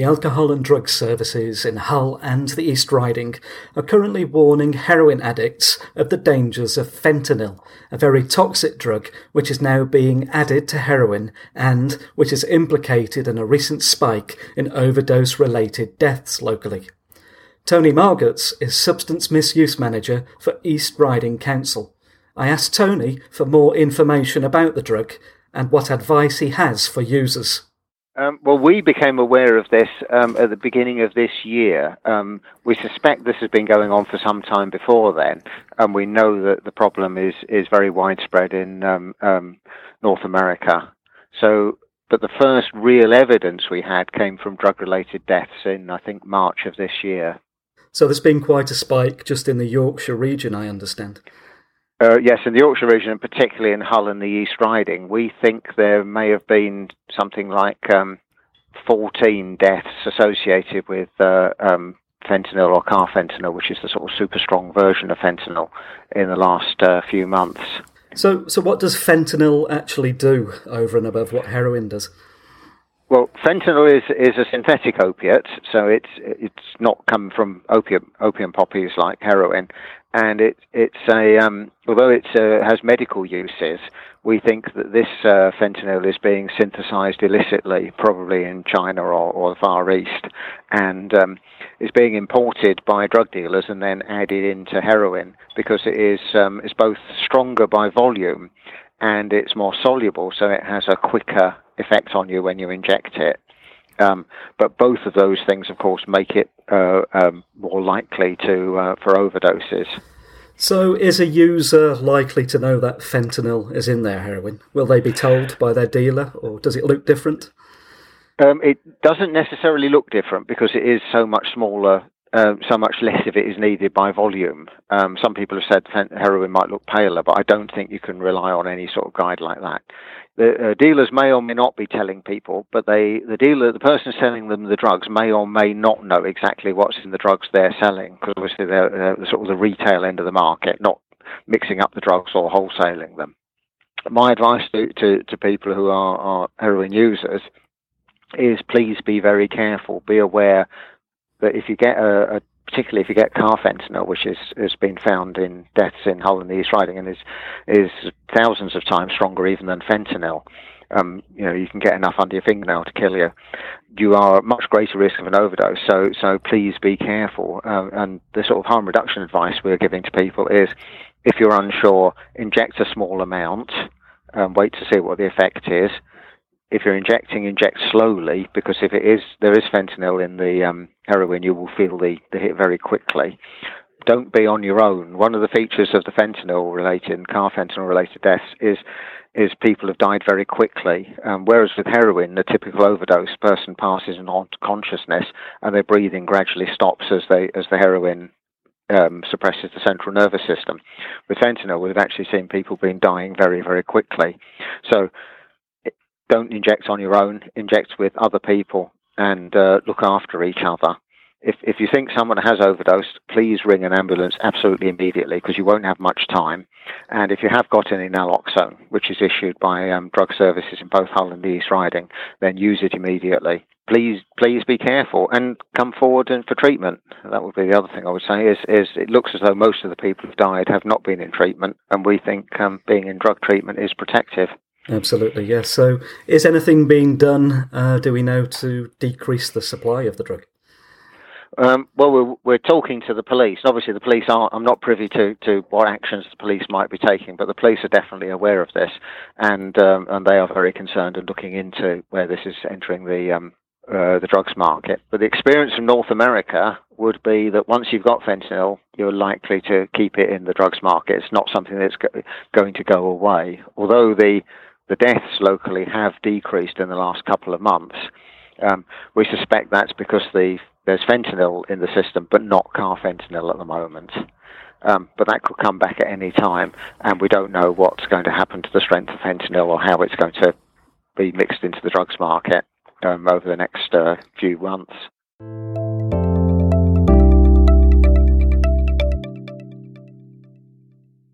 the Alcohol and Drug Services in Hull and the East Riding are currently warning heroin addicts of the dangers of fentanyl, a very toxic drug which is now being added to heroin and which is implicated in a recent spike in overdose-related deaths locally. Tony Margetts is Substance Misuse Manager for East Riding Council. I asked Tony for more information about the drug and what advice he has for users. Well, we became aware of this at the beginning of this year. We suspect this has been going on for some time before then, and we know that the problem is very widespread in North America. But the first real evidence we had came from drug-related deaths in, I think, March of this year. So there's been quite a spike just in the Yorkshire region, I understand. Yes, in the Yorkshire region, and particularly in Hull and the East Riding, we think there may have been something like 14 deaths associated with fentanyl or carfentanil, which is the sort of super strong version of fentanyl, in the last few months. So what does fentanyl actually do over and above what heroin does? Well, fentanyl is a synthetic opiate, so it's not come from opium poppies like heroin, and although it has medical uses, we think that this fentanyl is being synthesized illicitly, probably in China or the Far East, and is being imported by drug dealers and then added into heroin because it is it's both stronger by volume and it's more soluble, so it has a quicker effect on you when you inject it. But both of those things, of course, make it more likely for overdoses. So is a user likely to know that fentanyl is in their heroin? Will they be told by their dealer, or does it look different? It doesn't necessarily look different because it is so much smaller, so much less if it is needed by volume. Some people have said heroin might look paler, but I don't think you can rely on any sort of guide like that. The dealers may or may not be telling people, but the person selling them the drugs may or may not know exactly what's in the drugs they're selling, because obviously they're sort of the retail end of the market, not mixing up the drugs or wholesaling them. My advice to people who are heroin users is please be very careful, be aware that if you get particularly if you get carfentanil, which has been found in deaths in Hull and the East Riding and is thousands of times stronger even than fentanyl, you can get enough under your fingernail to kill you. You are at much greater risk of an overdose, so please be careful. And the sort of harm reduction advice we're giving to people is, if you're unsure, inject a small amount, wait to see what the effect is. If you're injecting, inject slowly, because if there is fentanyl in the heroin, you will feel the hit very quickly. Don't be on your own. One of the features of the fentanyl-related and carfentanil-related deaths is people have died very quickly, whereas with heroin, the typical overdose person passes into consciousness and their breathing gradually stops as the heroin suppresses the central nervous system. With fentanyl, we've actually seen people dying very, very quickly. So don't inject on your own, inject with other people and look after each other. If you think someone has overdosed, please ring an ambulance absolutely immediately, because you won't have much time. And if you have got any naloxone, which is issued by drug services in both Hull and the East Riding, then use it immediately. Please be careful and come forward for treatment. That would be the other thing I would say is it looks as though most of the people who've died have not been in treatment, and we think being in drug treatment is protective. Absolutely, yes. So is anything being done, do we know, to decrease the supply of the drug? Well, we're talking to the police. Obviously, the police I'm not privy to what actions the police might be taking, but the police are definitely aware of this, and they are very concerned and looking into where this is entering the drugs market. But the experience from North America would be that once you've got fentanyl, you're likely to keep it in the drugs market. It's not something that's going to go away, although the deaths locally have decreased in the last couple of months. We suspect that's because there's fentanyl in the system, but not carfentanil at the moment. But that could come back at any time, and we don't know what's going to happen to the strength of fentanyl or how it's going to be mixed into the drugs market over the next few months.